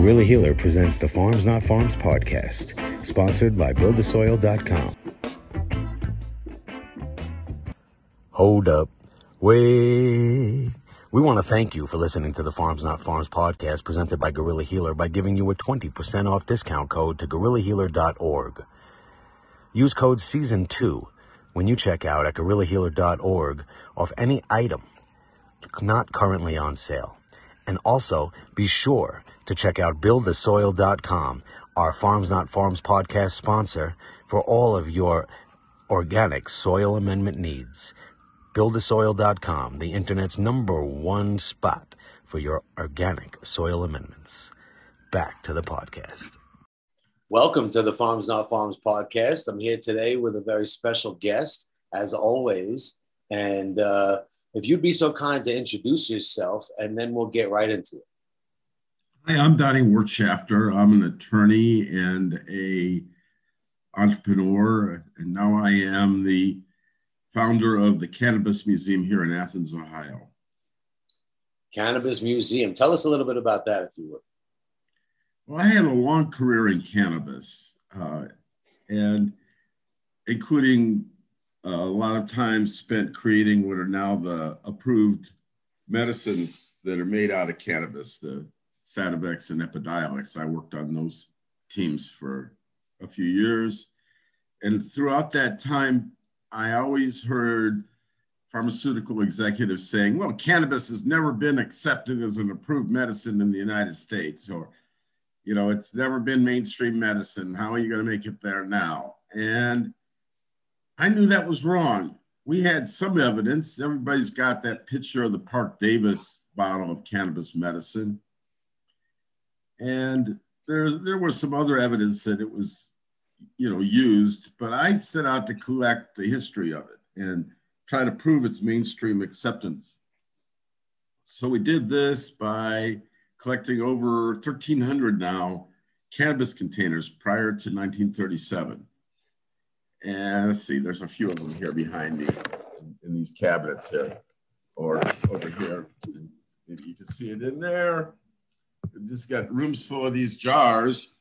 Guerrilla Healer presents the Farms Not Farms podcast, sponsored by BuildTheSoil.com. Hold up. Wait. We want to thank you for listening to the Farms Not Farms podcast presented by Guerrilla Healer by giving you a 20% off discount code to GuerrillaHealer.org. Use code SEASON2 when you check out at GuerrillaHealer.org off any item not currently on sale. And also, be sure to check out BuildTheSoil.com, our Farms Not Farms podcast sponsor, for all of your organic soil amendment needs. BuildTheSoil.com, the internet's #1 spot for your organic soil amendments. Back to the podcast. Welcome to the Farms Not Farms podcast. I'm here today with a very special guest, as always, and if you'd be so kind to introduce yourself, and then we'll get right into it. Hi, I'm Donnie Workshafter. I'm an attorney and an entrepreneur, and now I am the founder of the Cannabis Museum here in Athens, Ohio. Cannabis Museum. Tell us a little bit about that, if you would. Well, I had a long career in cannabis, and including a lot of time spent creating what are now the approved medicines that are made out of cannabis, the Sativex and Epidiolex. I worked on those teams for a few years. And throughout that time, I always heard pharmaceutical executives saying, well, cannabis has never been accepted as an approved medicine in the United States, or, you know, it's never been mainstream medicine. How are you going to make it there now? And I knew that was wrong. We had some evidence. Everybody's got that picture of the Park Davis bottle of cannabis medicine. And there was some other evidence that it was, you know, used, but I set out to collect the history of it and try to prove its mainstream acceptance. So we did this by collecting over 1,300 now cannabis containers prior to 1937. And let's see, there's a few of them here behind me in these cabinets here, or over here. Maybe you can see it in there. We've just got rooms full of these jars.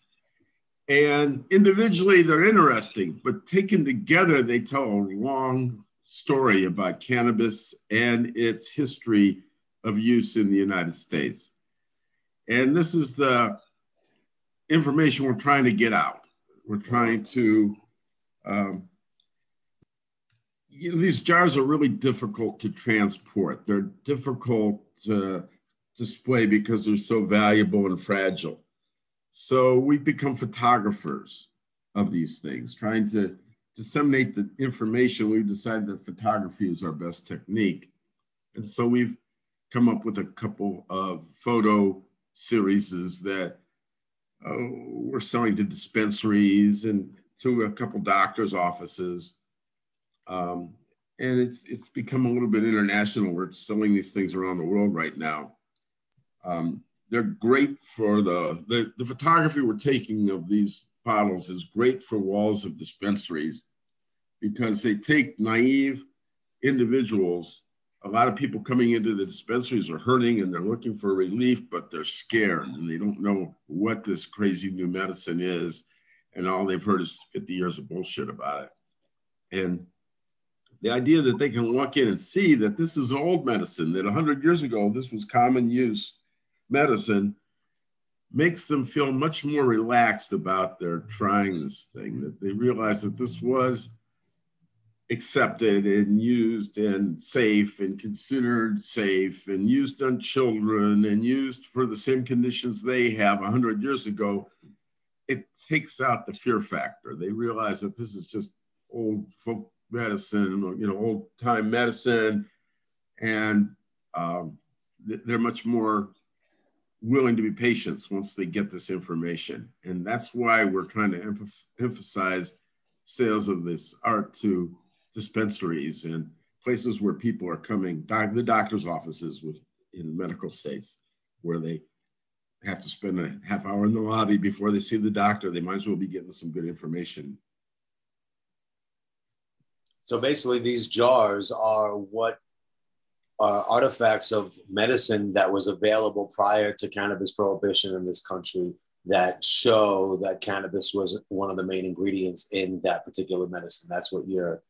And individually, they're interesting, but taken together, they tell a long story about cannabis and its history of use in the United States. And this is the information we're trying to get out. We're trying to you know, these jars are really difficult to transport. They're difficult to display because they're so valuable and fragile. So we've become photographers of these things, trying to disseminate the information. We've decided that photography is our best technique. And so we've come up with a couple of photo series that we're selling to dispensaries and to a couple doctors' offices. And it's become a little bit international. We're selling these things around the world right now. They're great for the photography we're taking of these bottles is great for walls of dispensaries because they take naive individuals. A lot of people coming into the dispensaries are hurting and they're looking for relief, but they're scared and they don't know what this crazy new medicine is. And all they've heard is 50 years of bullshit about it. And the idea that they can walk in and see that this is old medicine, that 100 years ago, this was common use medicine, makes them feel much more relaxed about their trying this thing, that they realize that this was accepted and used and safe and considered safe and used on children and used for the same conditions they have 100 years ago. It takes out the fear factor. They realize that this is just old folk medicine, you know, old time medicine. And they're much more willing to be patients once they get this information. And that's why we're trying to emphasize sales of this art to dispensaries and places where people are coming, the doctor's offices in medical states where they have to spend a half hour in the lobby before they see the doctor. They might as well be getting some good information. So basically these jars are what artifacts of medicine that was available prior to cannabis prohibition in this country that show that cannabis was one of the main ingredients in that particular medicine. That's what you're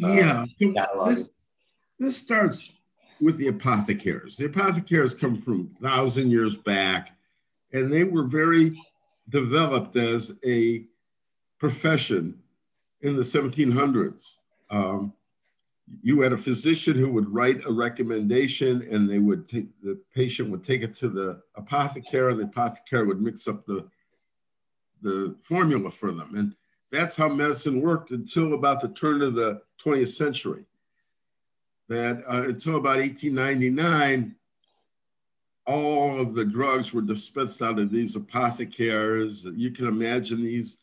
cataloging. This starts with the apothecaries. The apothecaries come from 1,000 years back, and they were very developed as a profession in the 1700s. You had a physician who would write a recommendation, and they would the patient would take it to the apothecary, and the apothecary would mix up the formula for them. And that's how medicine worked until about the turn of the 20th century. That until about 1899, all of the drugs were dispensed out of these apothecaries. You can imagine these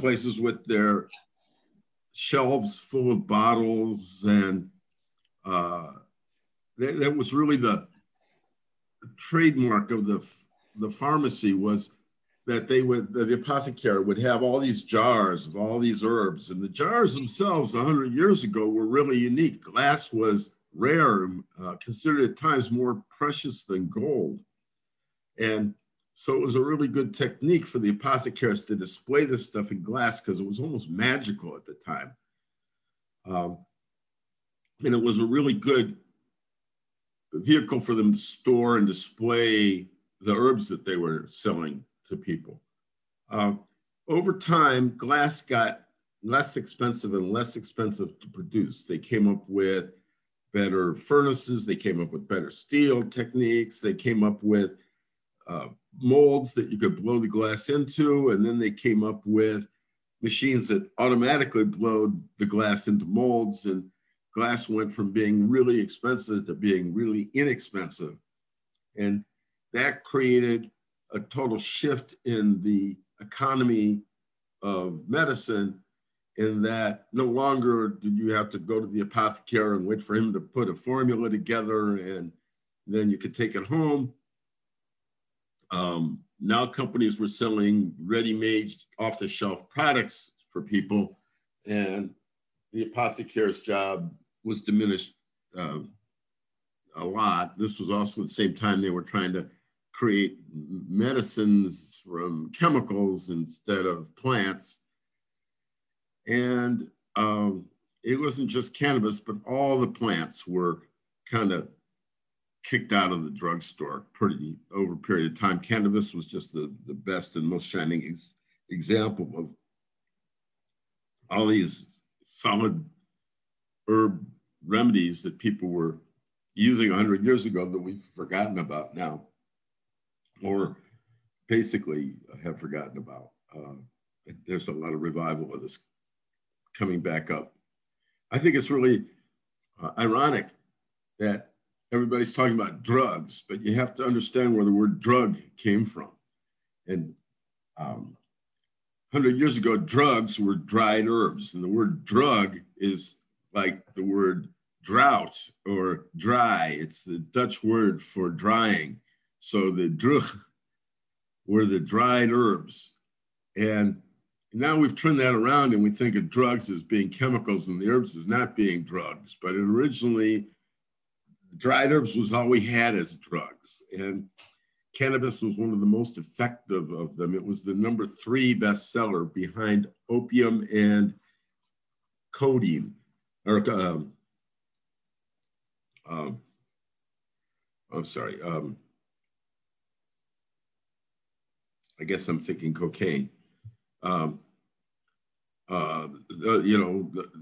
places with their shelves full of bottles, and that was really the trademark of the pharmacy, was that the apothecary would have all these jars of all these herbs, and the jars themselves 100 years ago were really unique. Glass was rare, considered at times more precious than gold, and so it was a really good technique for the apothecaries to display this stuff in glass, because it was almost magical at the time. And it was a really good vehicle for them to store and display the herbs that they were selling to people. Over time, glass got less expensive and less expensive to produce. They came up with better furnaces. They came up with better steel techniques. They came up with molds that you could blow the glass into, and then they came up with machines that automatically blowed the glass into molds, and glass went from being really expensive to being really inexpensive. And that created a total shift in the economy of medicine, in that no longer did you have to go to the apothecary and wait for him to put a formula together, and then you could take it home. Now companies were selling ready-made off-the-shelf products for people, and the apothecary's job was diminished a lot. This was also at the same time they were trying to create medicines from chemicals instead of plants. And it wasn't just cannabis, but all the plants were kind of kicked out of the drugstore pretty over a period of time. Cannabis was just the best and most shining example of all these solid herb remedies that people were using 100 years ago that we've forgotten about now, or basically have forgotten about. There's a lot of revival of this coming back up. I think it's really ironic that everybody's talking about drugs, but you have to understand where the word drug came from. And 100 years ago, drugs were dried herbs. And the word drug is like the word drought or dry. It's the Dutch word for drying. So the drug were the dried herbs. And now we've turned that around, and we think of drugs as being chemicals and the herbs as not being drugs. But it originally, dried herbs was all we had as drugs, and cannabis was one of the most effective of them. It was the #3 bestseller behind opium and codeine, or I guess I'm thinking cocaine.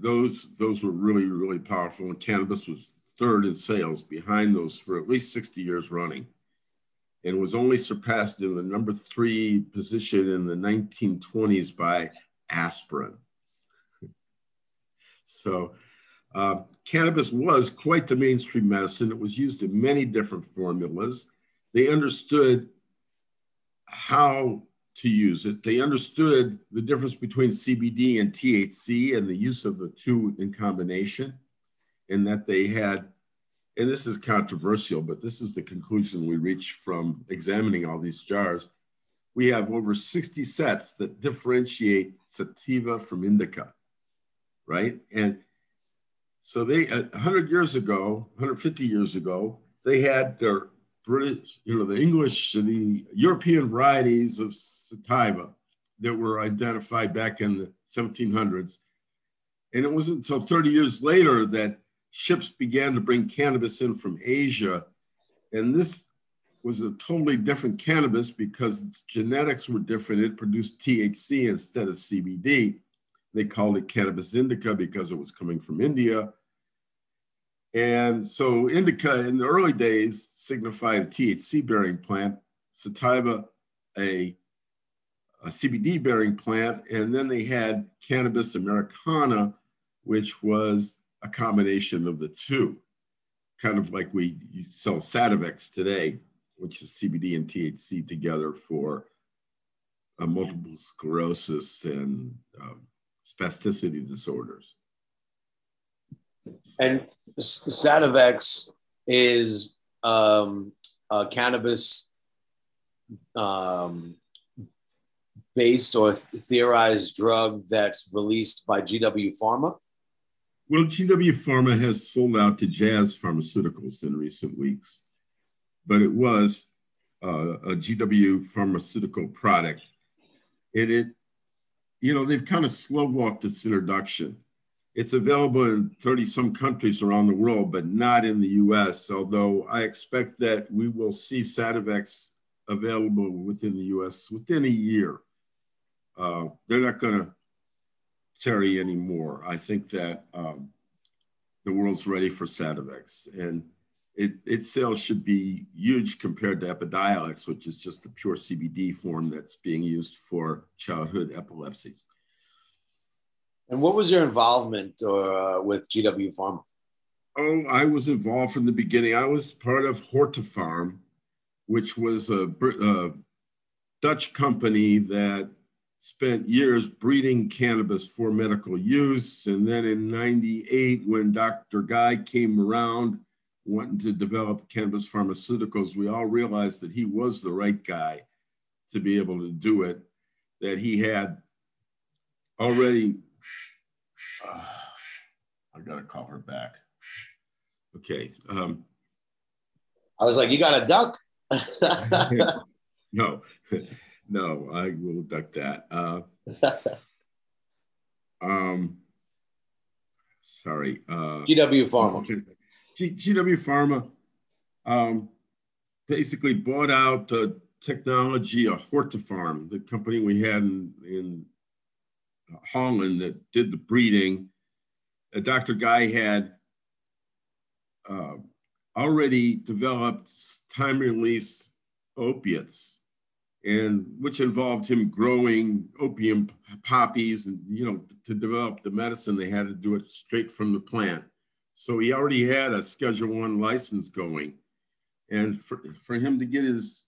Those were really, really powerful, and cannabis was third in sales behind those for at least 60 years running, and was only surpassed in the #3 position in the 1920s by aspirin. So cannabis was quite the mainstream medicine. It was used in many different formulas. They understood how to use it. They understood the difference between CBD and THC and the use of the two in combination. And that they had, and this is controversial, but this is the conclusion we reach from examining all these jars. We have over 60 sets that differentiate sativa from indica, right? And So they, 100 years ago, 150 years ago, they had their British, you know, the English, the European varieties of sativa that were identified back in the 1700s. And it wasn't until 30 years later that ships began to bring cannabis in from Asia. And this was a totally different cannabis because its genetics were different. It produced THC instead of CBD. They called it cannabis indica because it was coming from India. And so indica in the early days signified a THC bearing plant, sativa, a CBD bearing plant. And then they had cannabis Americana, which was a combination of the two, kind of like you sell Sativex today, which is CBD and THC together for multiple sclerosis and spasticity disorders. And Sativex is a cannabis based or theorized drug that's released by GW Pharma? Well, GW Pharma has sold out to Jazz Pharmaceuticals in recent weeks, but it was a GW pharmaceutical product. And it, you know, they've kind of slow walked its introduction. It's available in 30 some countries around the world, but not in the US, although I expect that we will see Sativex available within the US within a year. They're not gonna tarry anymore. I think that the world's ready for Sativex, and its sales should be huge compared to Epidiolex, which is just the pure CBD form that's being used for childhood epilepsies. And what was your involvement with GW Pharma? Oh, I was involved from the beginning. I was part of Hortifarm, which was a Dutch company that spent years breeding cannabis for medical use. And then in '98, when Dr. Guy came around, wanting to develop cannabis pharmaceuticals, we all realized that he was the right guy to be able to do it, that he had already, I gotta call her back. Okay. I was like, you got a duck? No, I will duck that. Sorry. GW Pharma. GW Pharma basically bought out the technology of Hortifarm, the company we had in Holland that did the breeding. Dr. Guy had already developed time-release opiates, and which involved him growing opium poppies, and you know, to develop the medicine, they had to do it straight from the plant. So he already had a Schedule I license going. And for him to get his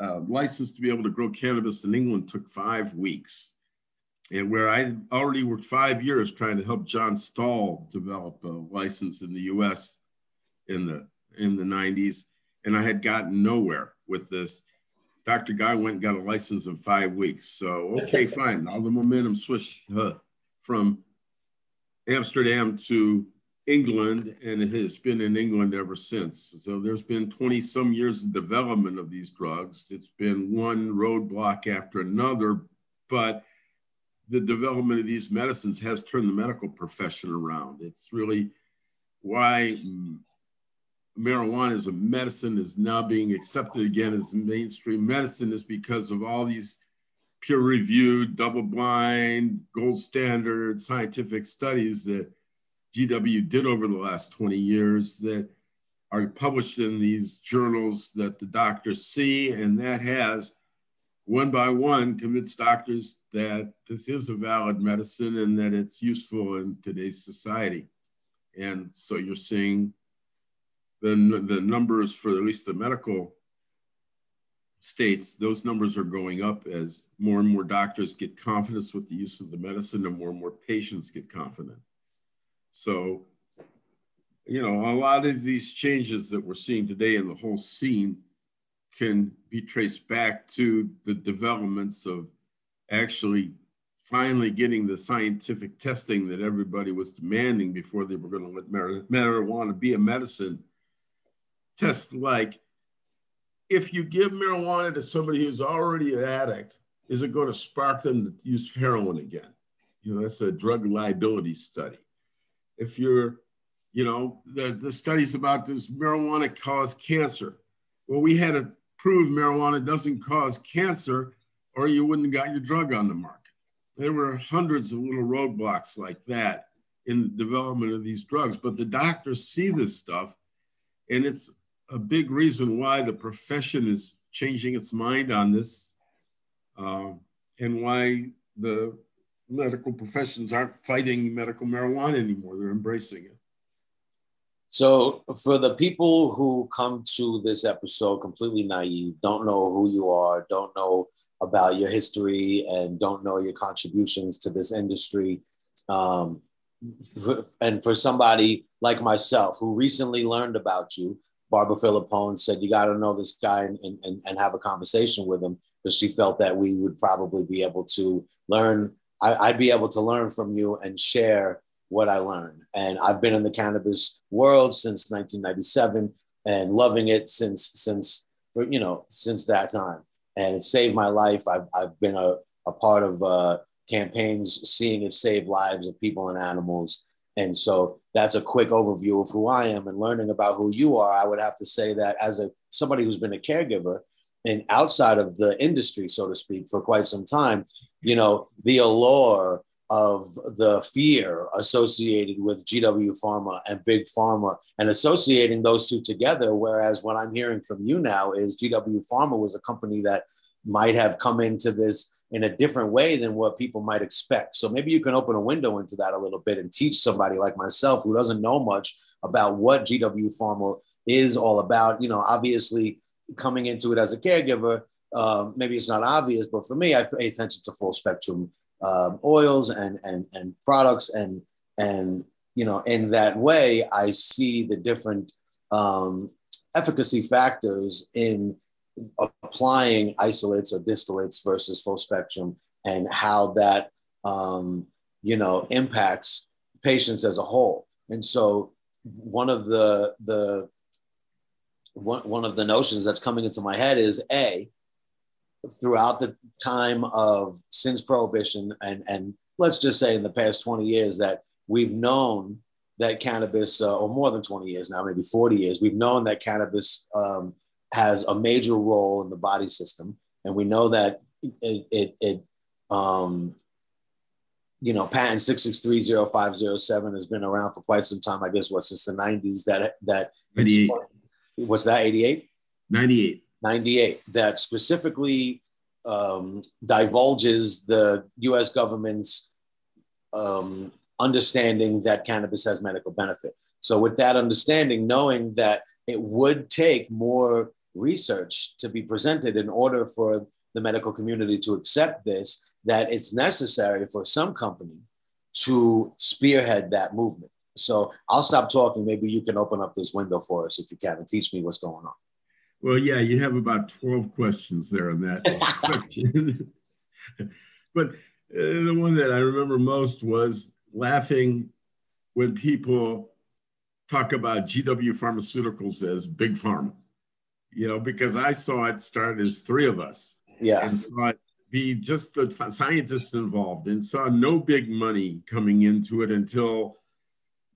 license to be able to grow cannabis in England took 5 weeks. And where I already worked 5 years trying to help John Stahl develop a license in the US in the 90s. And I had gotten nowhere with this. Dr. Guy went and got a license in 5 weeks. So, okay, fine. All the momentum switched from Amsterdam to England, and it has been in England ever since. So there's been 20 some years of development of these drugs. It's been one roadblock after another, but the development of these medicines has turned the medical profession around. It's really why marijuana as a medicine is now being accepted again as mainstream medicine, is because of all these peer-reviewed, double-blind, gold standard scientific studies that GW did over the last 20 years that are published in these journals that the doctors see, and that has one by one convinced doctors that this is a valid medicine and that it's useful in today's society. And so you're seeing the numbers for at least the medical states, those numbers are going up as more and more doctors get confidence with the use of the medicine and more patients get confident. So, you know, a lot of these changes that we're seeing today in the whole scene can be traced back to the developments of actually finally getting the scientific testing that everybody was demanding before they were going to let marijuana be a medicine. Tests like, if you give marijuana to somebody who's already an addict, is it going to spark them to use heroin again? You know, that's a drug liability study. If you're, you know, the studies about does marijuana cause cancer? Well, we had to prove marijuana doesn't cause cancer or you wouldn't have got your drug on the market. There were hundreds of little roadblocks like that in the development of these drugs, but the doctors see this stuff, and it's a big reason why the profession is changing its mind on this and why the medical professions aren't fighting medical marijuana anymore. They're embracing it. So for the people who come to this episode completely naive, don't know who you are, don't know about your history, and don't know your contributions to this industry, and for somebody like myself who recently learned about you, Barbara Philippone said, you got to know this guy and have a conversation with him, because she felt that we would probably be able to learn. I'd be able to learn from you and share what I learned. And I've been in the cannabis world since 1997 and loving it since that time. And it saved my life. I've been a part of campaigns, seeing it save lives of people and animals. And so that's a quick overview of who I am. And learning about who you are, I would have to say that as somebody who's been a caregiver and outside of the industry, so to speak, for quite some time, you know, the allure of the fear associated with GW Pharma and Big Pharma and associating those two together. Whereas what I'm hearing from you now is GW Pharma was a company that might have come into this in a different way than what people might expect. So maybe you can open a window into that a little bit and teach somebody like myself who doesn't know much about what GW Pharma is all about. You know, obviously coming into it as a caregiver, maybe it's not obvious, but for me, I pay attention to full spectrum oils and products. And, you know, in that way, I see the different efficacy factors in applying isolates or distillates versus full spectrum, and how that, you know, impacts patients as a whole. And so one of the notions that's coming into my head is throughout the time of since prohibition, and let's just say in the past 20 years that we've known that cannabis, or more than 20 years now, maybe 40 years, we've known that cannabis has a major role in the body system. And we know that you know, patent 6630507 has been around for quite some time, I guess, since the 90s that 98. What's that, 88? 98 that specifically divulges the U.S. government's understanding that cannabis has medical benefit. So with that understanding, knowing that it would take more research to be presented in order for the medical community to accept this, that it's necessary for some company to spearhead that movement. So I'll stop talking. Maybe you can open up this window for us if you can and teach me what's going on. Well, yeah, you have about 12 questions there on that question. But the one that I remember most was laughing when people talk about GW Pharmaceuticals as Big Pharma, you know, because I saw it start as three of us. Yeah. And saw it be just the scientists involved and saw no big money coming into it until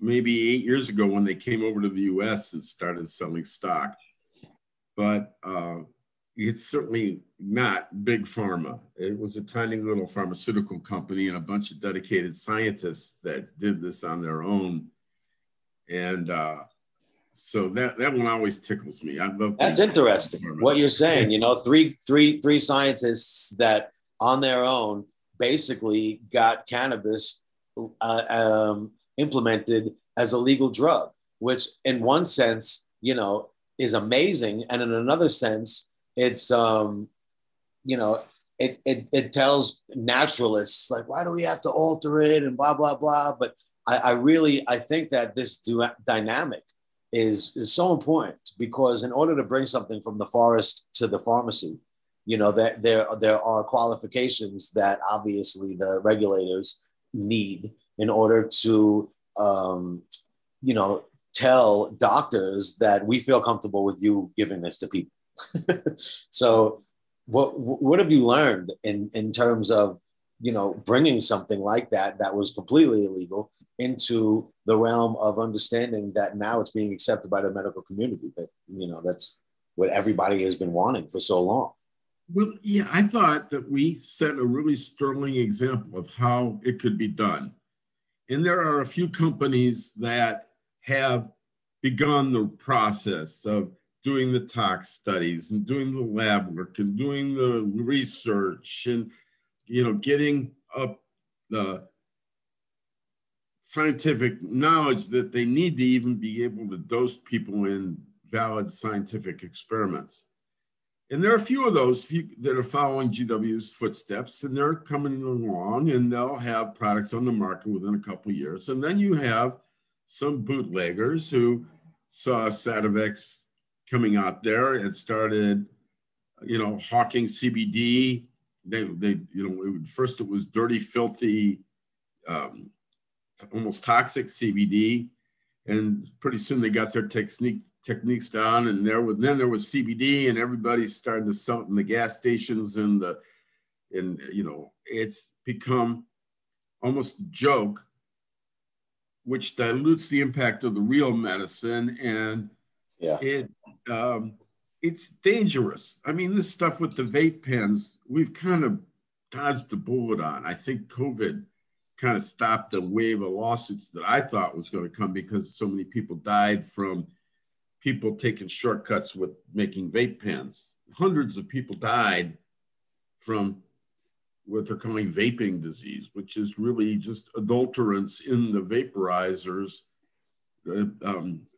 maybe 8 years ago when they came over to the US and started selling stock. But it's certainly not Big Pharma. It was a tiny little pharmaceutical company and a bunch of dedicated scientists that did this on their own. And so that one always tickles me. I love that's interesting. Pharma. What you're saying, you know, three scientists that on their own basically got cannabis implemented as a legal drug, which in one sense, you know, is amazing, and in another sense, it's you know, it tells naturalists like, why do we have to alter it and blah blah blah. But I think that this dynamic is so important, because in order to bring something from the forest to the pharmacy, you know, that there are qualifications that obviously the regulators need in order to, you know, tell doctors that we feel comfortable with you giving this to people. So what have you learned in terms of, you know, bringing something like that, that was completely illegal, into the realm of understanding that now it's being accepted by the medical community? That, you know, that's what everybody has been wanting for so long. Well, yeah, I thought that we set a really sterling example of how it could be done. And there are a few companies that have begun the process of doing the tox studies and doing the lab work and doing the research and, you know, getting up the scientific knowledge that they need to even be able to dose people in valid scientific experiments. And there are a few of those that are following GW's footsteps, and they're coming along, and they'll have products on the market within a couple of years. And then you have some bootleggers who saw Sativex coming out there and started, you know, hawking CBD. They you know, first it was dirty, filthy, almost toxic CBD, and pretty soon they got their techniques down. And then there was CBD, and everybody's starting to sell it in the gas stations, and you know, it's become almost a joke, which dilutes the impact of the real medicine. And yeah, it's dangerous. I mean, this stuff with the vape pens, we've kind of dodged the bullet on. I think COVID kind of stopped a wave of lawsuits that I thought was going to come, because so many people died from people taking shortcuts with making vape pens. Hundreds of people died from what they're calling vaping disease, which is really just adulterants in the vaporizers,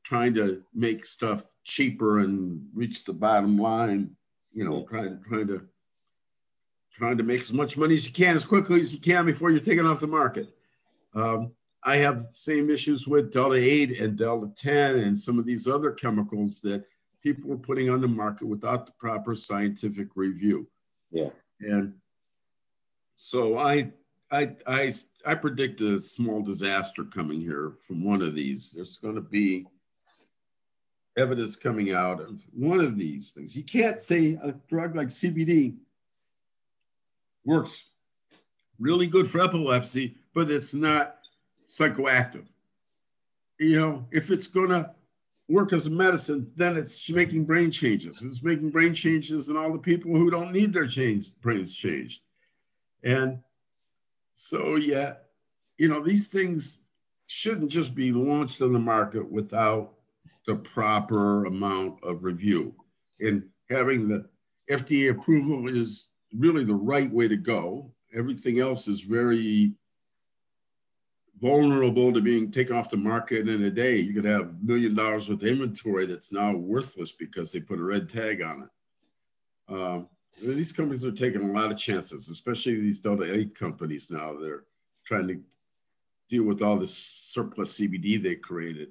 trying to make stuff cheaper and reach the bottom line, you know, trying to make as much money as you can, as quickly as you can, before you're taken off the market. I have the same issues with Delta 8 and Delta 10 and some of these other chemicals that people are putting on the market without the proper scientific review. Yeah. And so I predict a small disaster coming here from one of these. There's going to be evidence coming out of one of these things. You can't say a drug like CBD works really good for epilepsy, but it's not psychoactive. You know, if it's going to work as a medicine, then it's making brain changes. It's making brain changes in all the people who don't need their brains changed. And so, yeah, you know, these things shouldn't just be launched on the market without the proper amount of review. And having the FDA approval is really the right way to go. Everything else is very vulnerable to being taken off the market in a day. You could have $1 million worth of inventory that's now worthless because they put a red tag on it. These companies are taking a lot of chances, especially these Delta 8 companies now. They're trying to deal with all this surplus CBD they created.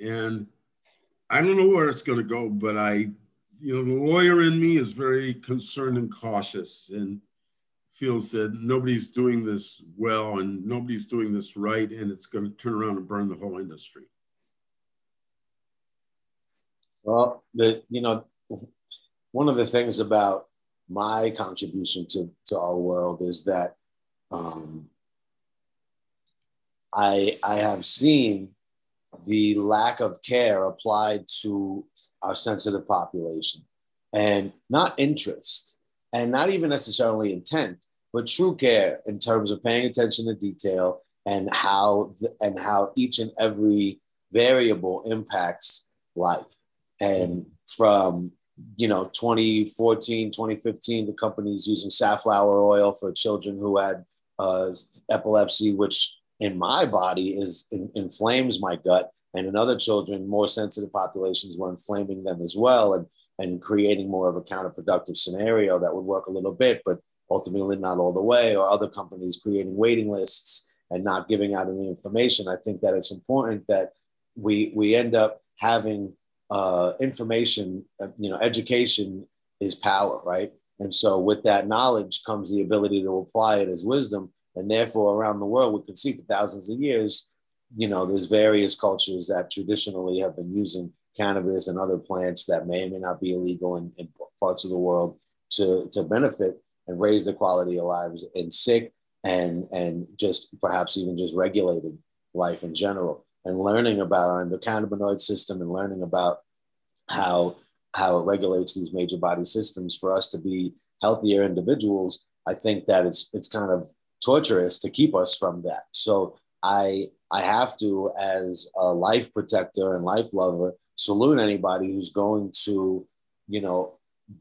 And I don't know where it's going to go, but you know, the lawyer in me is very concerned and cautious and feels that nobody's doing this well and nobody's doing this right, and it's going to turn around and burn the whole industry. Well, you know, one of the things about my contribution to our world is that I have seen the lack of care applied to our sensitive population, and not interest and not even necessarily intent, but true care in terms of paying attention to detail and how each and every variable impacts life. And from, you know, 2014, 2015, the companies using safflower oil for children who had epilepsy, which in my body inflames my gut, and in other children, more sensitive populations, were inflaming them as well, and creating more of a counterproductive scenario that would work a little bit, but ultimately not all the way, or other companies creating waiting lists and not giving out any information. I think that it's important that we end up having information, you know, education is power, right? And so with that knowledge comes the ability to apply it as wisdom. And therefore, around the world, we can see for thousands of years, you know, there's various cultures that traditionally have been using cannabis and other plants that may or may not be illegal in parts of the world to benefit and raise the quality of lives in sick and just perhaps even just regulated life in general. And learning about our endocannabinoid system and learning about how it regulates these major body systems for us to be healthier individuals, I think that it's kind of torturous to keep us from that. So I have to, as a life protector and life lover, salute anybody who's going to, you know,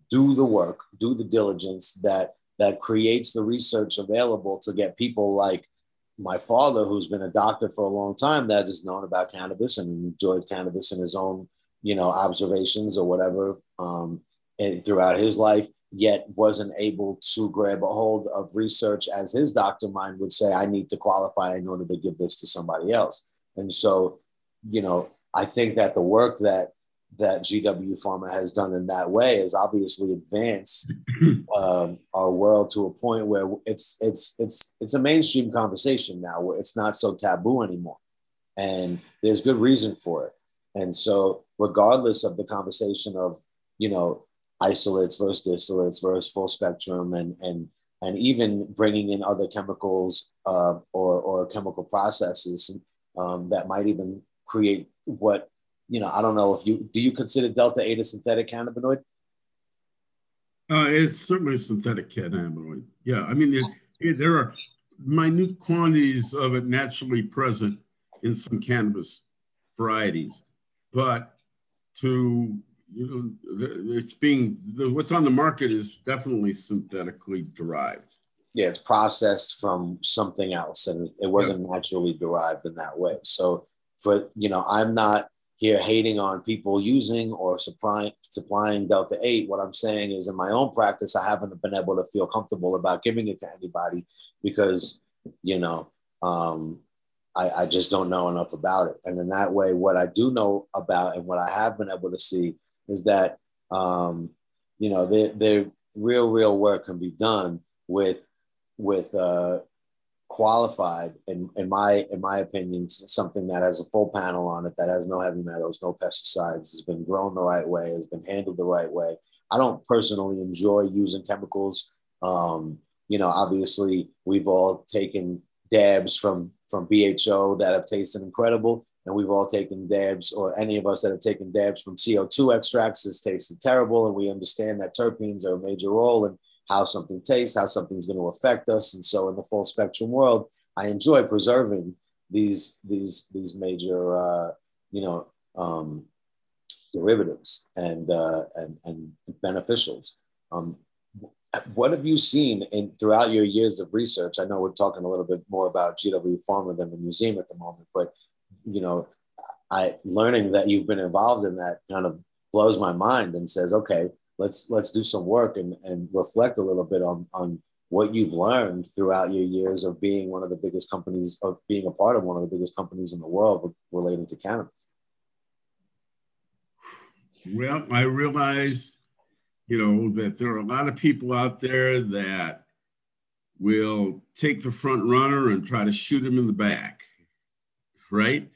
do the work, do the diligence that creates the research available to get people like my father, who's been a doctor for a long time, that has known about cannabis and enjoyed cannabis in his own, you know, observations or whatever, and throughout his life, yet wasn't able to grab a hold of research, as his doctor mind would say, I need to qualify in order to give this to somebody else. And so, you know, I think that the work that GW Pharma has done in that way has obviously advanced our world to a point where it's a mainstream conversation now, where it's not so taboo anymore. And there's good reason for it. And so regardless of the conversation of, you know, isolates versus distillates versus full spectrum and even bringing in other chemicals or chemical processes that might even create what, you know, I don't know if do you consider delta-8 a synthetic cannabinoid? It's certainly a synthetic cannabinoid. Yeah, I mean, there are minute quantities of it naturally present in some cannabis varieties, but what's on the market is definitely synthetically derived. Yeah, it's processed from something else, and it wasn't naturally derived in that way. So, I'm not here hating on people using or supplying Delta-8. What I'm saying is, in my own practice, I haven't been able to feel comfortable about giving it to anybody because, you know, I just don't know enough about it. And in that way, what I do know about and what I have been able to see is that, you know, the real work can be done with qualified, in my opinion, something that has a full panel on it, that has no heavy metals, no pesticides, has been grown the right way, has been handled the right way. I don't personally enjoy using chemicals. You know, obviously we've all taken dabs from BHO that have tasted incredible. And we've all taken dabs, or any of us that have taken dabs from CO2 extracts has tasted terrible. And we understand that terpenes are a major role in how something tastes, how something's going to affect us. And so in the full spectrum world, I enjoy preserving these major, derivatives and beneficials. What have you seen throughout your years of research? I know we're talking a little bit more about GW Pharma than the museum at the moment, but, you know, learning that you've been involved in that kind of blows my mind and says, okay, let's do some work and reflect a little bit on what you've learned throughout your years of being one of the biggest companies, of being a part of one of the biggest companies in the world related to cannabis. Well, I realize, you know, that there are a lot of people out there that will take the front runner and try to shoot him in the back, right?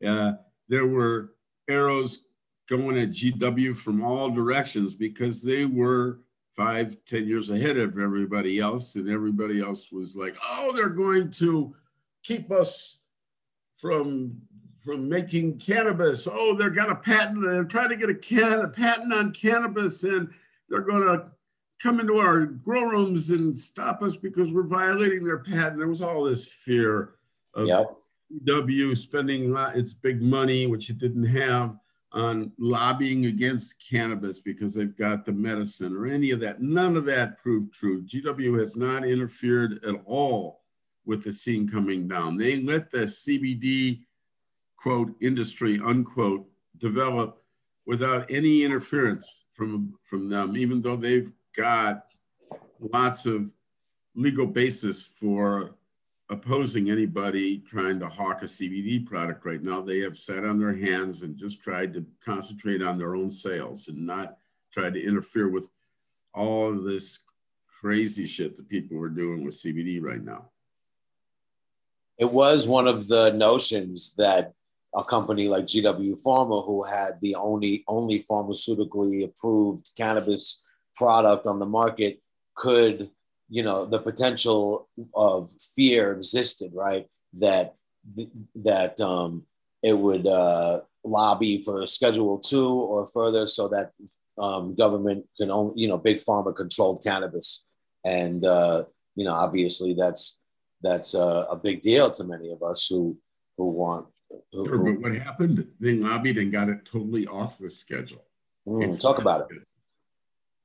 There were arrows going at GW from all directions because they were 5-10 years ahead of everybody else. And everybody else was like, oh, they're going to keep us from making cannabis. Oh, they're got a patent. They're trying to get a patent on cannabis, and they're going to come into our grow rooms and stop us because we're violating their patent. There was all this fear of GW spending its big money, which it didn't have, on lobbying against cannabis because they've got the medicine or any of that. None of that proved true. GW has not interfered at all with the scene coming down. They let the CBD, quote, industry, unquote, develop without any interference from them, even though they've got lots of legal basis for opposing anybody trying to hawk a CBD product right now. They have sat on their hands and just tried to concentrate on their own sales and not try to interfere with all this crazy shit that people were doing with CBD right now. It was one of the notions that a company like GW Pharma, who had the only pharmaceutically approved cannabis product on the market, could, you know, the potential of fear existed, right? That it would lobby for Schedule II or further, so that government can only, you know, big pharma controlled cannabis. And, you know, obviously that's a big deal to many of us who want. Sure, but what happened? They lobbied and got it totally off the schedule. Talk about it.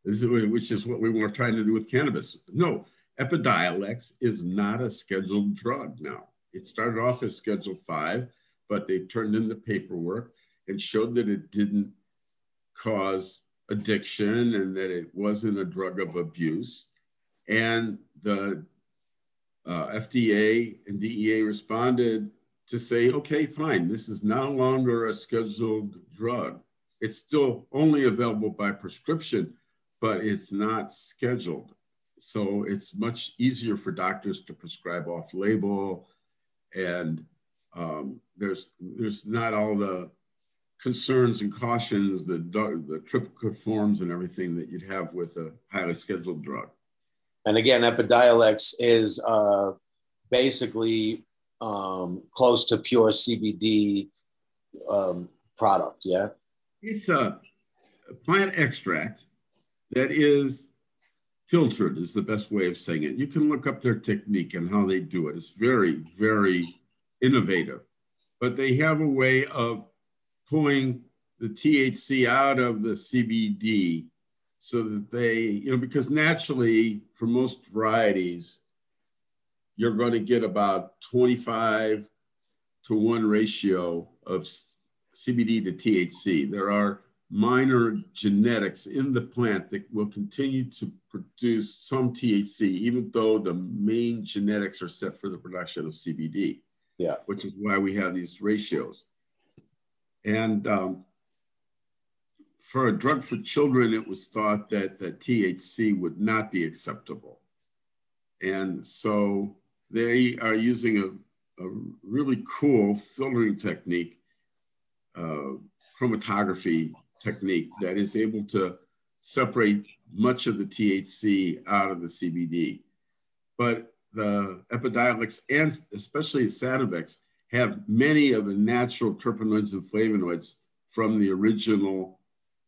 Which is what we were trying to do with cannabis. No, Epidiolex is not a scheduled drug now. It started off as Schedule 5, but they turned in the paperwork and showed that it didn't cause addiction and that it wasn't a drug of abuse. And the FDA and DEA responded to say, okay, fine, this is no longer a scheduled drug. It's still only available by prescription, but it's not scheduled. So it's much easier for doctors to prescribe off-label, and there's not all the concerns and cautions, the triplicate forms and everything that you'd have with a highly scheduled drug. And again, Epidiolex is basically close to pure CBD product, yeah? It's a plant extract that is filtered, is the best way of saying it. You can look up their technique and how they do it. It's very, very innovative. But they have a way of pulling the THC out of the CBD so that they, you know, because naturally for most varieties, you're going to get about 25-to-1 ratio of CBD to THC. There are minor genetics in the plant that will continue to produce some THC, even though the main genetics are set for the production of CBD, yeah, which is why we have these ratios. And for a drug for children, it was thought that the THC would not be acceptable. And so they are using a really cool filtering technique, chromatography technique, that is able to separate much of the THC out of the CBD. But the Epidiolex and especially Sativex have many of the natural terpenoids and flavonoids from the original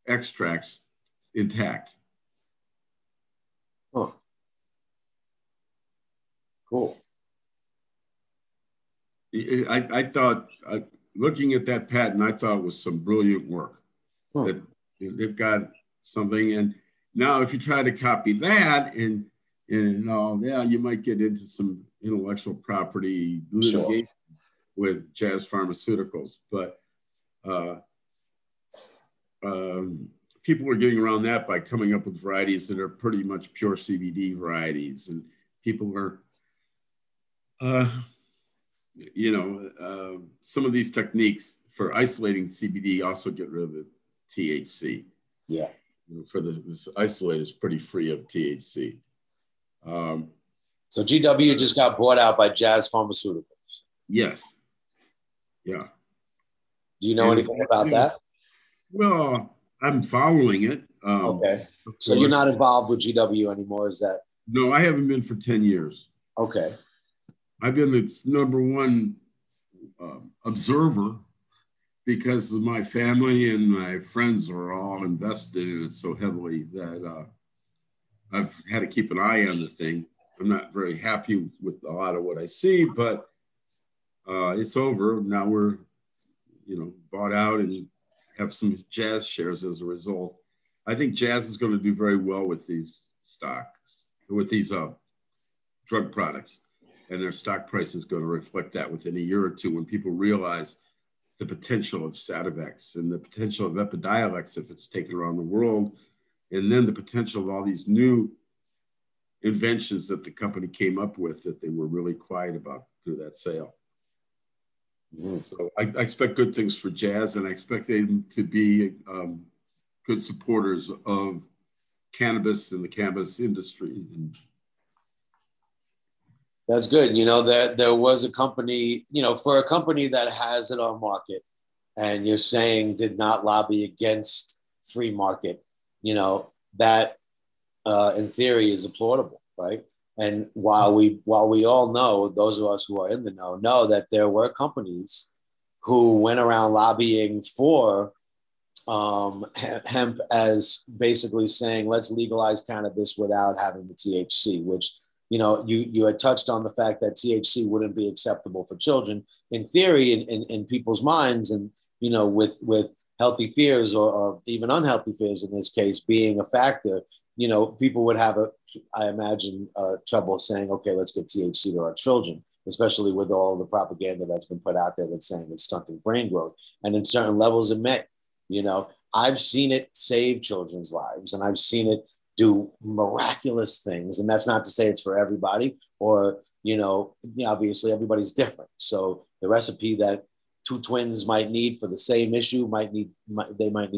extracts intact. Huh. Cool. I thought, looking at that patent, I thought it was some brilliant work. Huh. That they've got something, and now if you try to copy that and all, yeah, you might get into some intellectual property litigation. Sure. With Jazz Pharmaceuticals, but people are getting around that by coming up with varieties that are pretty much pure CBD varieties, and people are, some of these techniques for isolating CBD also get rid of the THC. Yeah, for this isolate is pretty free of THC. So GW just got bought out by Jazz Pharmaceuticals. Yes. Yeah. Do you know anything about that? Well, I'm following it. Okay. So you're not involved with GW anymore, is that? No, I haven't been for 10 years. Okay. I've been the number one observer because my family and my friends are all invested in it so heavily that I've had to keep an eye on the thing. I'm not very happy with a lot of what I see, but it's over. Now we're, bought out and have some Jazz shares as a result. I think Jazz is going to do very well with these stocks, with these drug products, and their stock price is going to reflect that within a year or two when people realize the potential of Sativex and the potential of Epidiolex if it's taken around the world, and then the potential of all these new inventions that the company came up with that they were really quiet about through that sale. So I expect good things for Jazz, and I expect them to be good supporters of cannabis and the cannabis industry. That's good. You know, there was a company, you know, for a company that has it on market and you're saying did not lobby against free market, you know, that in theory is applaudable, right? And while we all know, those of us who are in the know that there were companies who went around lobbying for hemp as basically saying, let's legalize cannabis without having the THC, which, you know, you had touched on the fact that THC wouldn't be acceptable for children in theory, in people's minds, and, you know, with healthy fears or even unhealthy fears in this case being a factor, you know, people would have I imagine trouble saying, okay, let's give THC to our children, especially with all the propaganda that's been put out there that's saying it's stunting brain growth. And in certain levels it may, you know, I've seen it save children's lives and I've seen it do miraculous things. And that's not to say it's for everybody or, you know, obviously everybody's different. So the recipe that two twins might need for the same issue might need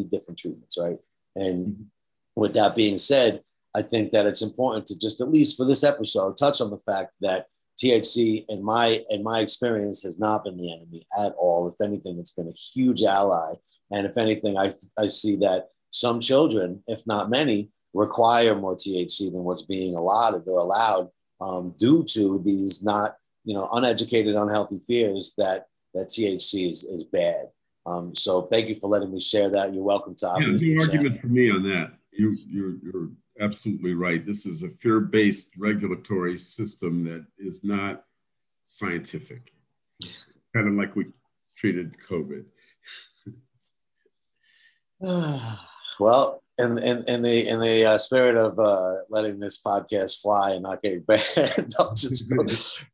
different treatments, right? And with that being said, I think that it's important to just, at least for this episode, touch on the fact that THC, in my experience, has not been the enemy at all. If anything, it's been a huge ally. And if anything, I see that some children, if not many, require more THC than what's being allowed due to these uneducated, unhealthy fears that THC is bad. So thank you for letting me share that. You're welcome to obviously. There's an argument for me on that. You're absolutely right. This is a fear-based regulatory system that is not scientific, kind of like we treated COVID. Well, in the spirit of letting this podcast fly and not getting banned, I'll just go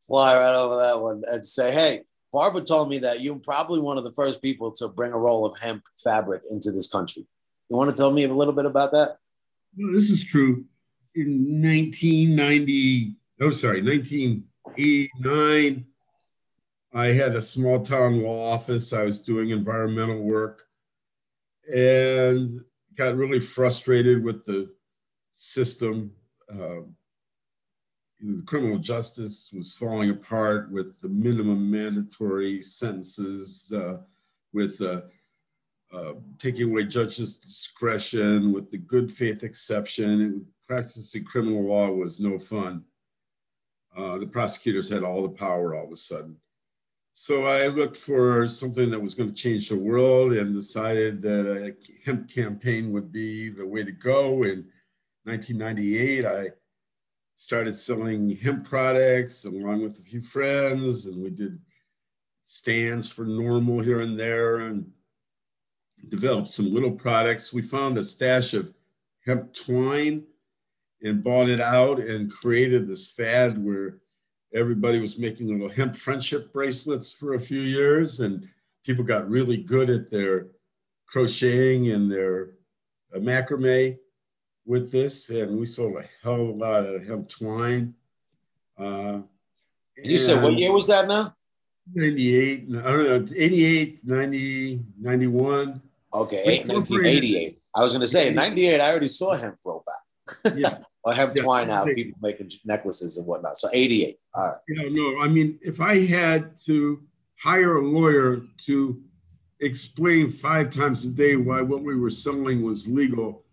fly right over that one and say, hey, Barbara told me that you're probably one of the first people to bring a roll of hemp fabric into this country. You want to tell me a little bit about that? Well, this is true. In 1989, I had a small town law office. I was doing environmental work and got really frustrated with the system. Criminal justice was falling apart with the minimum mandatory sentences, with taking away judges' discretion, with the good faith exception. Practicing criminal law was no fun. The prosecutors had all the power all of a sudden. So I looked for something that was going to change the world and decided that a hemp campaign would be the way to go. In 1998, I started selling hemp products along with a few friends, and we did stands for normal here and there and developed some little products. We found a stash of hemp twine and bought it out and created this fad where everybody was making little hemp friendship bracelets for a few years, and people got really good at their crocheting and their macrame with this, and we sold a hell of a lot of hemp twine. You said what year was that now? 98, I don't know, 88, 90, 91. Okay, 1988. I was going to say, in 98, I already saw hemp roll back. Yeah. Or hemp twine out, people making necklaces and whatnot. So 88, all right. Yeah, no, I mean, if I had to hire a lawyer to explain 5 times a day why what we were selling was legal,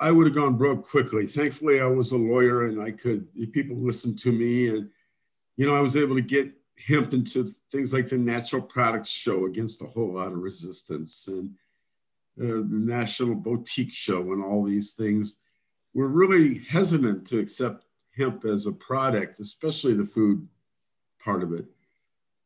I would have gone broke quickly. Thankfully, I was a lawyer and people listened to me, and, you know, I was able to get hemp into things like the Natural Products Show against a whole lot of resistance, and the National Boutique Show, and all these things. We're really hesitant to accept hemp as a product, especially the food part of it.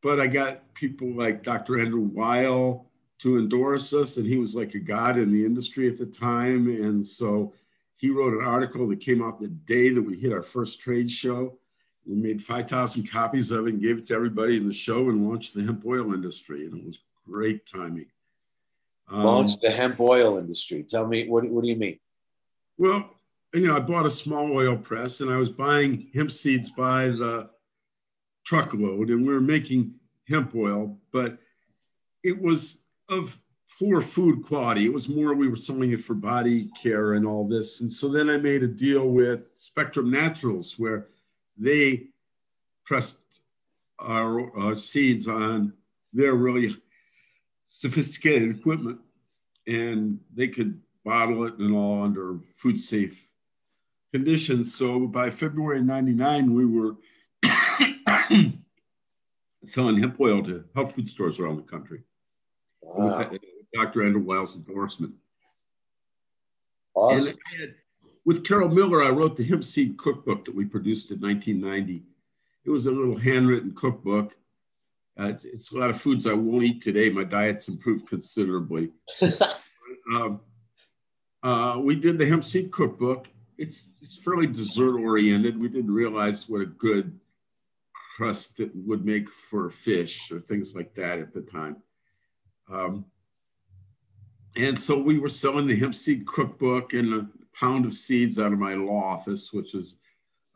But I got people like Dr. Andrew Weil to endorse us, and he was like a god in the industry at the time. And so he wrote an article that came out the day that we hit our first trade show. We made 5,000 copies of it and gave it to everybody in the show and launched the hemp oil industry. And it was great timing. Launched the hemp oil industry. Tell me, what do you mean? Well, you know, I bought a small oil press and I was buying hemp seeds by the truckload, and we were making hemp oil, but it was of poor food quality. It was more, we were selling it for body care and all this. And so then I made a deal with Spectrum Naturals, where they pressed our seeds on their really sophisticated equipment, and they could bottle it and all under food safe conditions. So by February 99, we were selling hemp oil to health food stores around the country. Wow. With Dr. Andrew Weil's endorsement. Awesome. And with Carol Miller, I wrote the hemp seed cookbook that we produced in 1990. It was a little handwritten cookbook. It's a lot of foods I won't eat today. My diet's improved considerably. We did the hemp seed cookbook. It's fairly dessert-oriented. We didn't realize what a good crust it would make for fish or things like that at the time. And so we were selling the hemp seed cookbook and a pound of seeds out of my law office, which was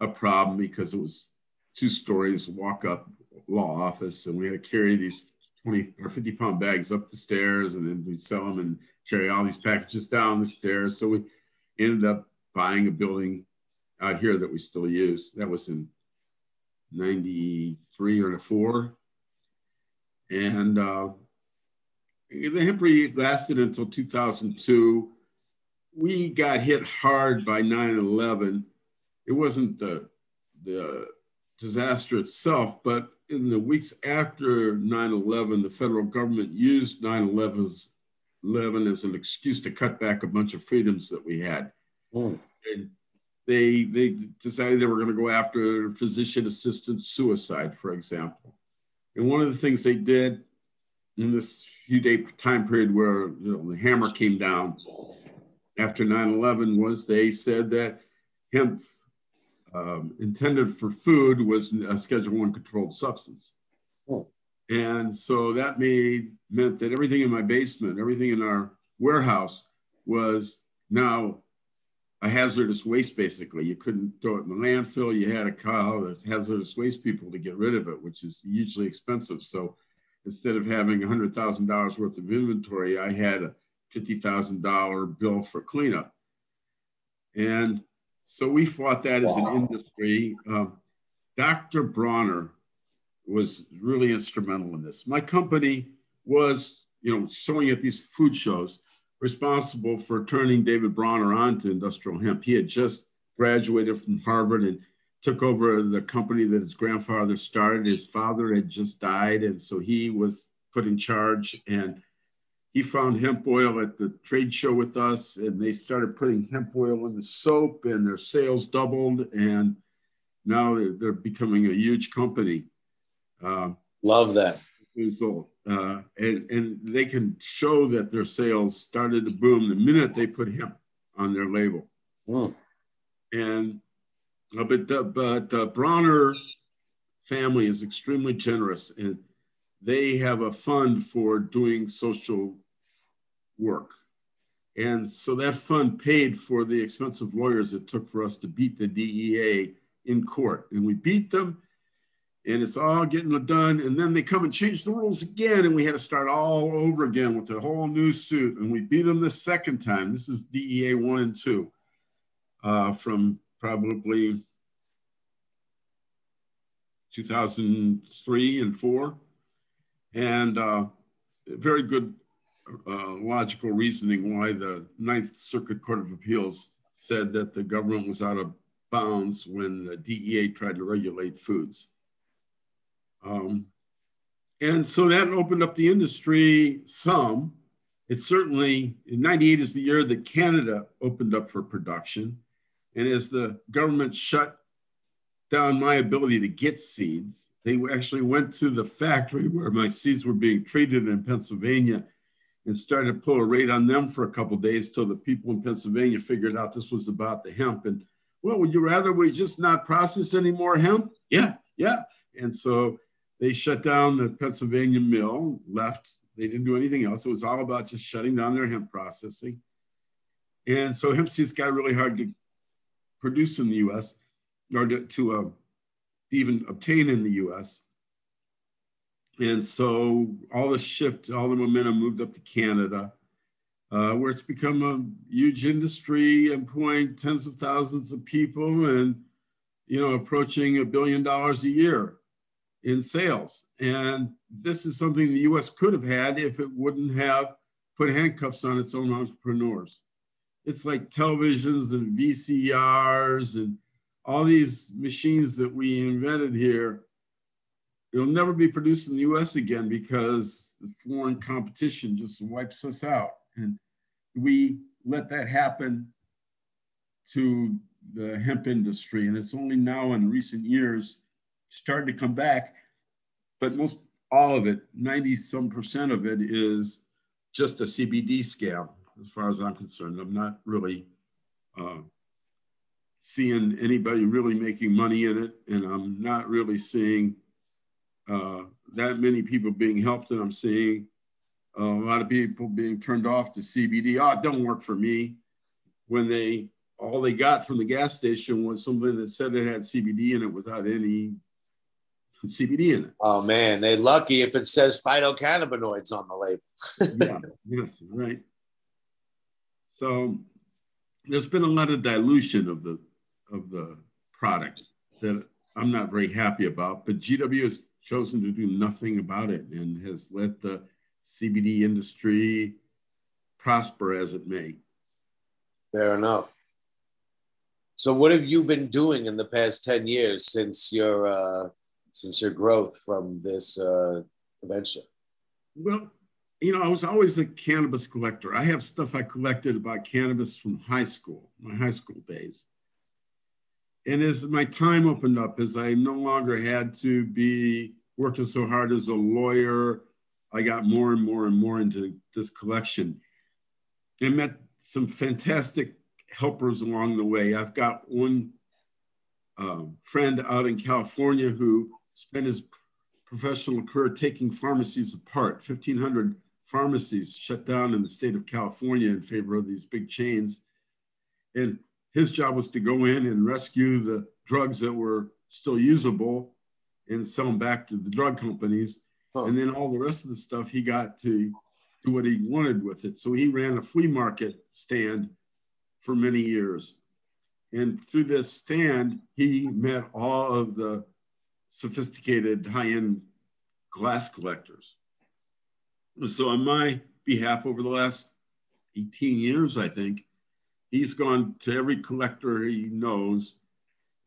a problem because it was 2 stories, walk-up law office, and we had to carry these 20 or 50 pound bags up the stairs, and then we'd sell them and carry all these packages down the stairs. So we ended up buying a building out here that we still use. That was in 93 or 94. And the hemp lasted until 2002. We got hit hard by 9/11. It wasn't the disaster itself, but in the weeks after 9/11, the federal government used 9/11 as an excuse to cut back a bunch of freedoms that we had. Mm. And they decided they were going to go after physician-assisted suicide, for example. And one of the things they did in this few-day time period where, you know, the hammer came down after 9/11 was they said that hemp intended for food was a Schedule I controlled substance. Oh. And so that meant that everything in my basement, everything in our warehouse was now a hazardous waste, basically. You couldn't throw it in the landfill. You had to call the hazardous waste people to get rid of it, which is hugely expensive. So instead of having $100,000 worth of inventory, I had a $50,000 bill for cleanup. And so we fought that as an industry. Dr. Bronner was really instrumental in this. My company was, you know, showing at these food shows, responsible for turning David Bronner on to industrial hemp. He had just graduated from Harvard and took over the company that his grandfather started. His father had just died, and so he was put in charge, and he found hemp oil at the trade show with us, and they started putting hemp oil in the soap, and their sales doubled, and now they're becoming a huge company. Love that. So, and they can show that their sales started to boom the minute they put hemp on their label. Wow. And but the Bronner family is extremely generous, and they have a fund for doing social work. And so that fund paid for the expensive lawyers it took for us to beat the DEA in court. And we beat them, and it's all getting done. And then they come and change the rules again, and we had to start all over again with a whole new suit. And we beat them the second time. This is DEA 1 and 2 from probably 2003 and 4. And very good logical reasoning why the 9th Circuit Court of Appeals said that the government was out of bounds when the DEA tried to regulate foods. And so that opened up the industry some. It certainly, in 98 is the year that Canada opened up for production. And as the government shut down my ability to get seeds, they actually went to the factory where my seeds were being treated in Pennsylvania and started to pull a rate on them for a couple of days till the people in Pennsylvania figured out this was about the hemp. And, well, would you rather we just not process any more hemp? Yeah, yeah. And so they shut down the Pennsylvania mill, left. They didn't do anything else. It was all about just shutting down their hemp processing. And so hemp seeds got really hard to produce in the U.S. or to even obtain in the U.S. And so all the shift, all the momentum moved up to Canada, where it's become a huge industry, employing tens of thousands of people and, you know, approaching $1 billion a year in sales. And this is something the US could have had if it wouldn't have put handcuffs on its own entrepreneurs. It's like televisions and VCRs and all these machines that we invented here. It'll never be produced in the US again because the foreign competition just wipes us out. And we let that happen to the hemp industry. And it's only now in recent years started to come back, but most all of it, 90-some% of it is just a CBD scam, as far as I'm concerned. I'm not really seeing anybody really making money in it. And I'm not really seeing that many people being helped, and I'm seeing a lot of people being turned off to CBD. Oh, it don't work for me. When they, all they got from the gas station was something that said it had CBD in it without any CBD in it. Oh man, they're lucky if it says phytocannabinoids on the label. Yeah, yes, right. So there's been a lot of dilution of the product that I'm not very happy about, but GW has chosen to do nothing about it and has let the CBD industry prosper as it may. Fair enough. So what have you been doing in the past 10 years since your growth from this venture? Well, you know, I was always a cannabis collector. I have stuff I collected about cannabis from high school, my high school days. And as my time opened up, as I no longer had to be working so hard as a lawyer, I got more and more and more into this collection and met some fantastic helpers along the way. I've got one friend out in California who spent his professional career taking pharmacies apart. 1,500 pharmacies shut down in the state of California in favor of these big chains. And his job was to go in and rescue the drugs that were still usable and sell them back to the drug companies. Huh. And then all the rest of the stuff, he got to do what he wanted with it. So he ran a flea market stand for many years. And through this stand, he met all of the sophisticated high-end glass collectors. And so on my behalf, over the last 18 years, I think, he's gone to every collector he knows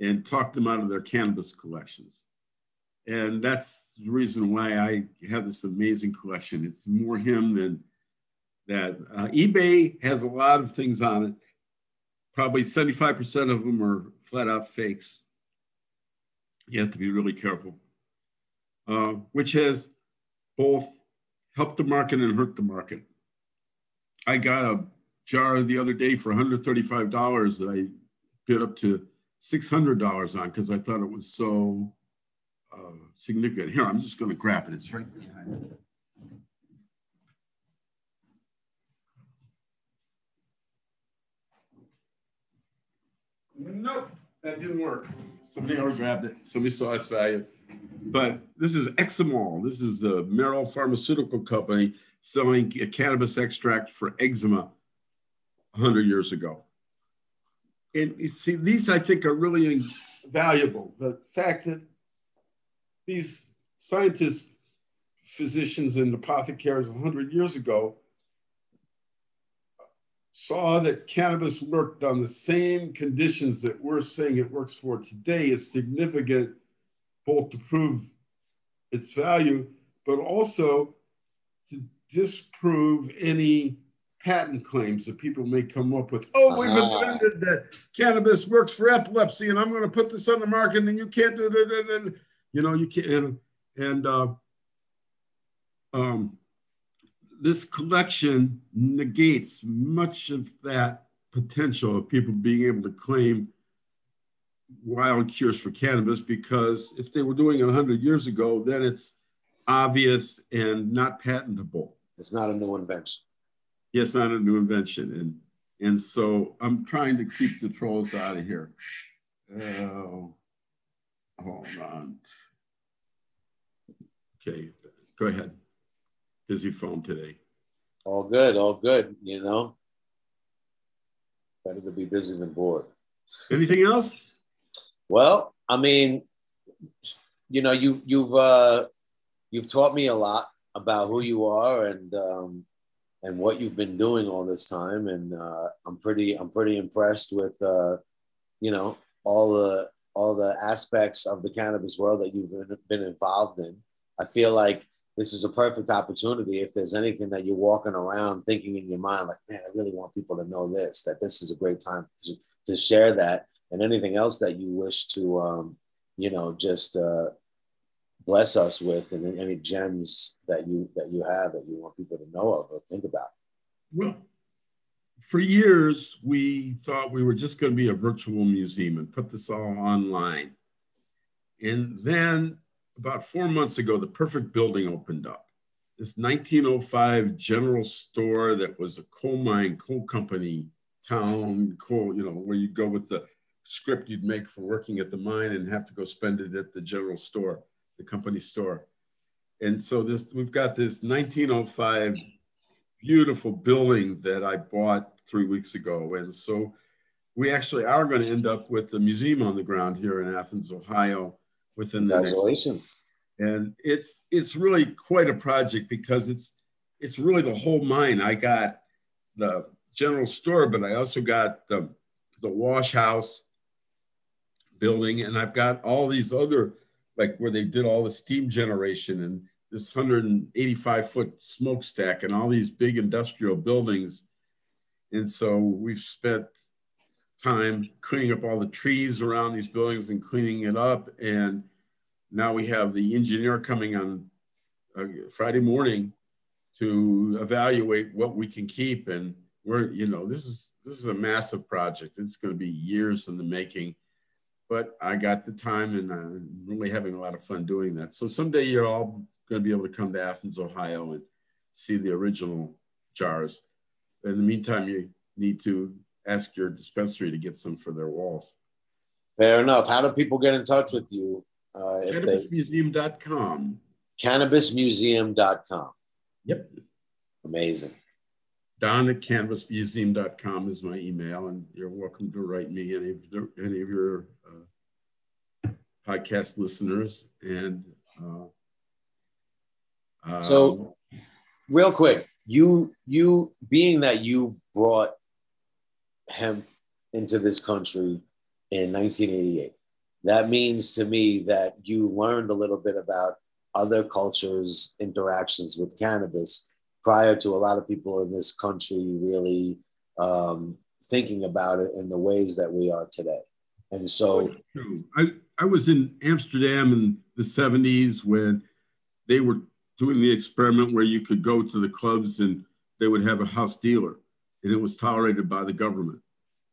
and talked them out of their cannabis collections. And that's the reason why I have this amazing collection. It's more him than that. eBay has a lot of things on it. Probably 75% of them are flat out fakes. You have to be really careful, which has both helped the market and hurt the market. I got a jar the other day for $135 that I bid up to $600 on because I thought it was so significant. Here, I'm just going to grab it. It's right behind me. Nope, that didn't work. Somebody already grabbed it. Somebody saw its value. But this is Eximol. This is a Merrell pharmaceutical company selling a cannabis extract for eczema 100 years ago. And you see, these I think are really valuable. The fact that these scientists, physicians, and apothecaries 100 years ago saw that cannabis worked on the same conditions that we're saying it works for today is significant, both to prove its value, but also to disprove any patent claims that people may come up with. Oh, we've invented that cannabis works for epilepsy, and I'm going to put this on the market, and you can't do that. You know, you can't. And this collection negates much of that potential of people being able to claim wild cures for cannabis, because if they were doing it 100 years ago, then it's obvious and not patentable. It's not a new invention. Yes, not a new invention. And so I'm trying to keep the trolls out of here. Hold on. Okay, Go ahead. Busy phone today. All good, all good, you know. Better to be busy than bored. Anything else? Well, I mean, you know, you've taught me a lot about who you are and what you've been doing all this time, and I'm pretty impressed with you know, all the aspects of the cannabis world that you've been involved in. I feel like this is a perfect opportunity. If there's anything that you're walking around thinking in your mind, like, man, I really want people to know this, that this is a great time to share that, and anything else that you wish to, you know, just bless us with, and any gems that you have that you want people to know of or think about. Well, for years, we thought we were just going to be a virtual museum and put this all online. And then about 4 months ago, the perfect building opened up. This 1905 general store that was a coal mine, coal company town, coal, you know, where you go with the script you'd make for working at the mine and have to go spend it at the general store, the company store. And so we've got this 1905 beautiful building that I bought 3 weeks ago. And so we actually are going to end up with a museum on the ground here in Athens, Ohio, within the next. And it's really quite a project, because it's really the whole mine. I got the general store, but I also got the wash house building, and I've got all these other, like where they did all the steam generation and this 185-foot smokestack and all these big industrial buildings. And so we've spent time cleaning up all the trees around these buildings and cleaning it up. And now we have the engineer coming on Friday morning to evaluate what we can keep. And we're, you know, this is a massive project. It's going to be years in the making, but I got the time, and I'm really having a lot of fun doing that. So someday you're all going to be able to come to Athens, Ohio, and see the original jars. In the meantime, you need to ask your dispensary to get some for their walls. Fair enough. How do people get in touch with you? CannabisMuseum.com. CannabisMuseum.com. Yep. Amazing. Don at CannabisMuseum.com is my email, and you're welcome to write me, any of your podcast listeners. And so real quick, you being that you brought hemp into this country in 1988. That means to me that you learned a little bit about other cultures' interactions with cannabis prior to a lot of people in this country really thinking about it in the ways that we are today. And so I was in Amsterdam in the 70s when they were doing the experiment where you could go to the clubs and they would have a house dealer, and it was tolerated by the government.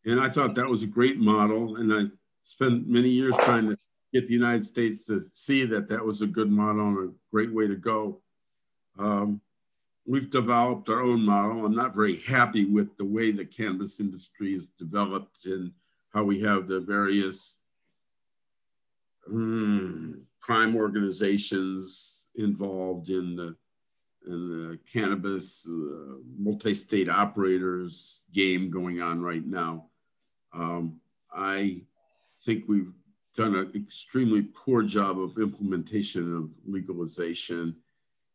And I thought that was a great model. And I spent many years trying to get the United States to see that that was a good model and a great way to go. We've developed our own model. I'm not very happy with the way the cannabis industry is developed and how we have the various crime organizations involved in the cannabis multi-state operators game going on right now. I think we've done an extremely poor job of implementation of legalization.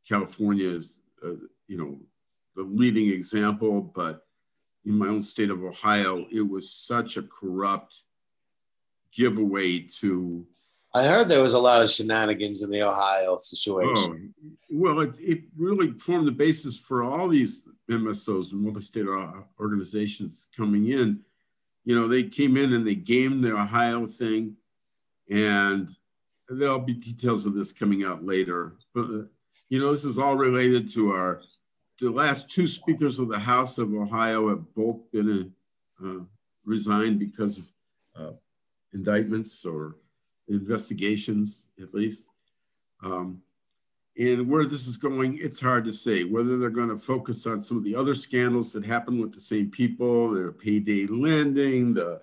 California is, you know, the leading example, but in my own state of Ohio, it was such a corrupt giveaway to. I heard there was a lot of shenanigans in the Ohio situation. Oh, well, it really formed the basis for all these MSOs and multi-state organizations coming in. You know, they came in and they gamed the Ohio thing, and there'll be details of this coming out later. But, you know, this is all related to the last two speakers of the House of Ohio have both been resigned because of indictments or investigations, at least. And where this is going, it's hard to say. Whether they're going to focus on some of the other scandals that happen with the same people, their payday lending, the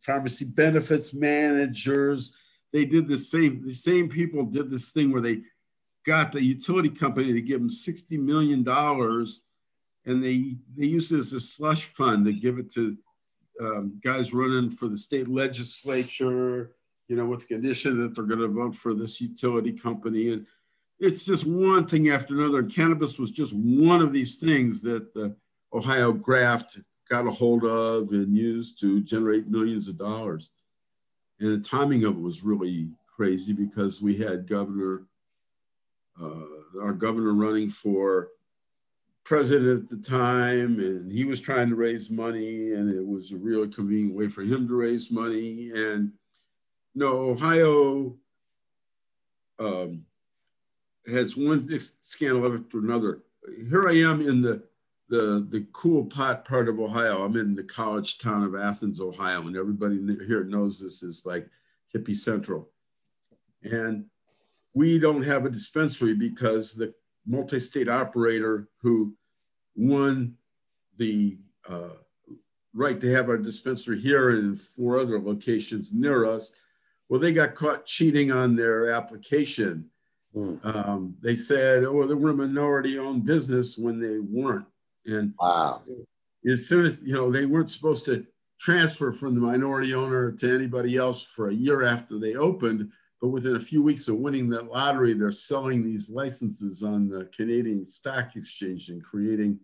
pharmacy benefits managers. They did the same people did this thing where they got the utility company to give them $60 million, and they used it as a slush fund to give it to guys running for the state legislature, you know, with the condition that they're going to vote for this utility company. And it's just one thing after another. Cannabis was just one of these things that the Ohio graft got a hold of and used to generate millions of dollars. And the timing of it was really crazy because we had our governor running for president at the time, and he was trying to raise money, and it was a real convenient way for him to raise money. And no, Ohio has one scandal after another. Here I am in the cool pot part of Ohio. I'm in the college town of Athens, Ohio, and everybody here knows this is like hippie central. And we don't have a dispensary because the multi-state operator who won the right to have our dispensary here and in 4 other locations near us, well, they got caught cheating on their application. Mm. They said, oh, they were a minority-owned business when they weren't. And wow. As soon as, you know, they weren't supposed to transfer from the minority owner to anybody else for a year after they opened. But within a few weeks of winning that lottery, they're selling these licenses on the Canadian Stock Exchange and creating,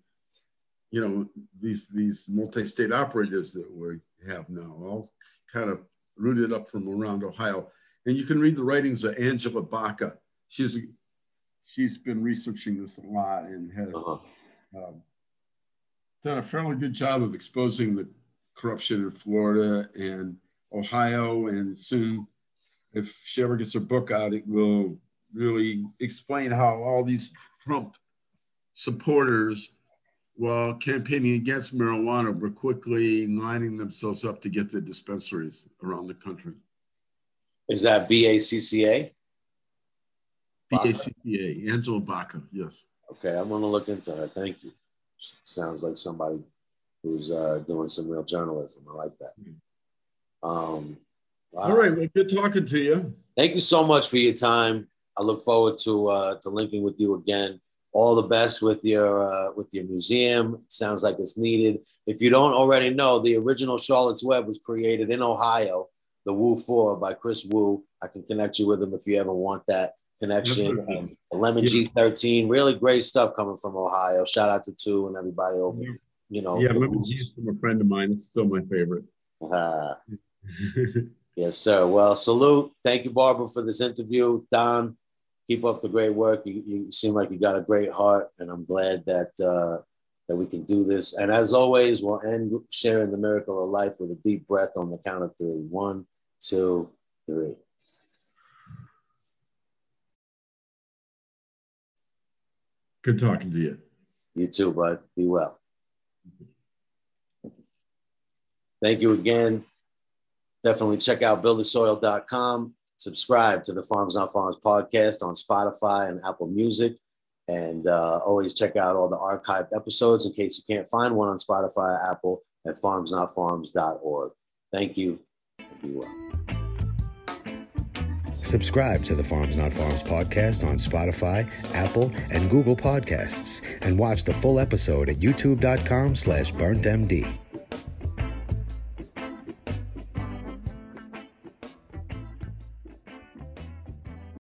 you know, these multi-state operators that we have now, all kind of rooted up from around Ohio. And you can read the writings of Angela Bacca. She's been researching this a lot and has done a fairly good job of exposing the corruption in Florida and Ohio, and soon, if she ever gets her book out, it will really explain how all these Trump supporters, while campaigning against marijuana, were quickly lining themselves up to get the dispensaries around the country. Is that BACCA? BACCA, Angela Bacca, yes. Okay, I'm gonna look into her, thank you. Sounds like somebody who's doing some real journalism, I like that. Wow. All right, well, good talking to you. Thank you so much for your time. I look forward to linking with you again. All the best with your museum. Sounds like it's needed. If you don't already know, the original Charlotte's Web was created in Ohio, the Wu 4 by Chris Wu. I can connect you with him if you ever want that connection. Lemon G13, really great stuff coming from Ohio. Shout out to Tu and everybody over. Yeah. You know, yeah, Lemon G's from a friend of mine. It's still my favorite. Yes, sir. Well, salute. Thank you, Barbara, for this interview. Don, keep up the great work. You seem like you got a great heart, and I'm glad that that we can do this. And as always, we'll end sharing the miracle of life with a deep breath on the count of 3. 1, 2, 3. Good talking to you. You too, bud. Be well. Thank you again. Definitely check out BuildTheSoil.com. Subscribe to the Farms Not Farms podcast on Spotify and Apple Music. And always check out all the archived episodes in case you can't find one on Spotify or Apple at farmsnotfarms.org. Thank you. Be well. Subscribe to the Farms Not Farms podcast on Spotify, Apple, and Google Podcasts. And watch the full episode at youtube.com/BurntMD.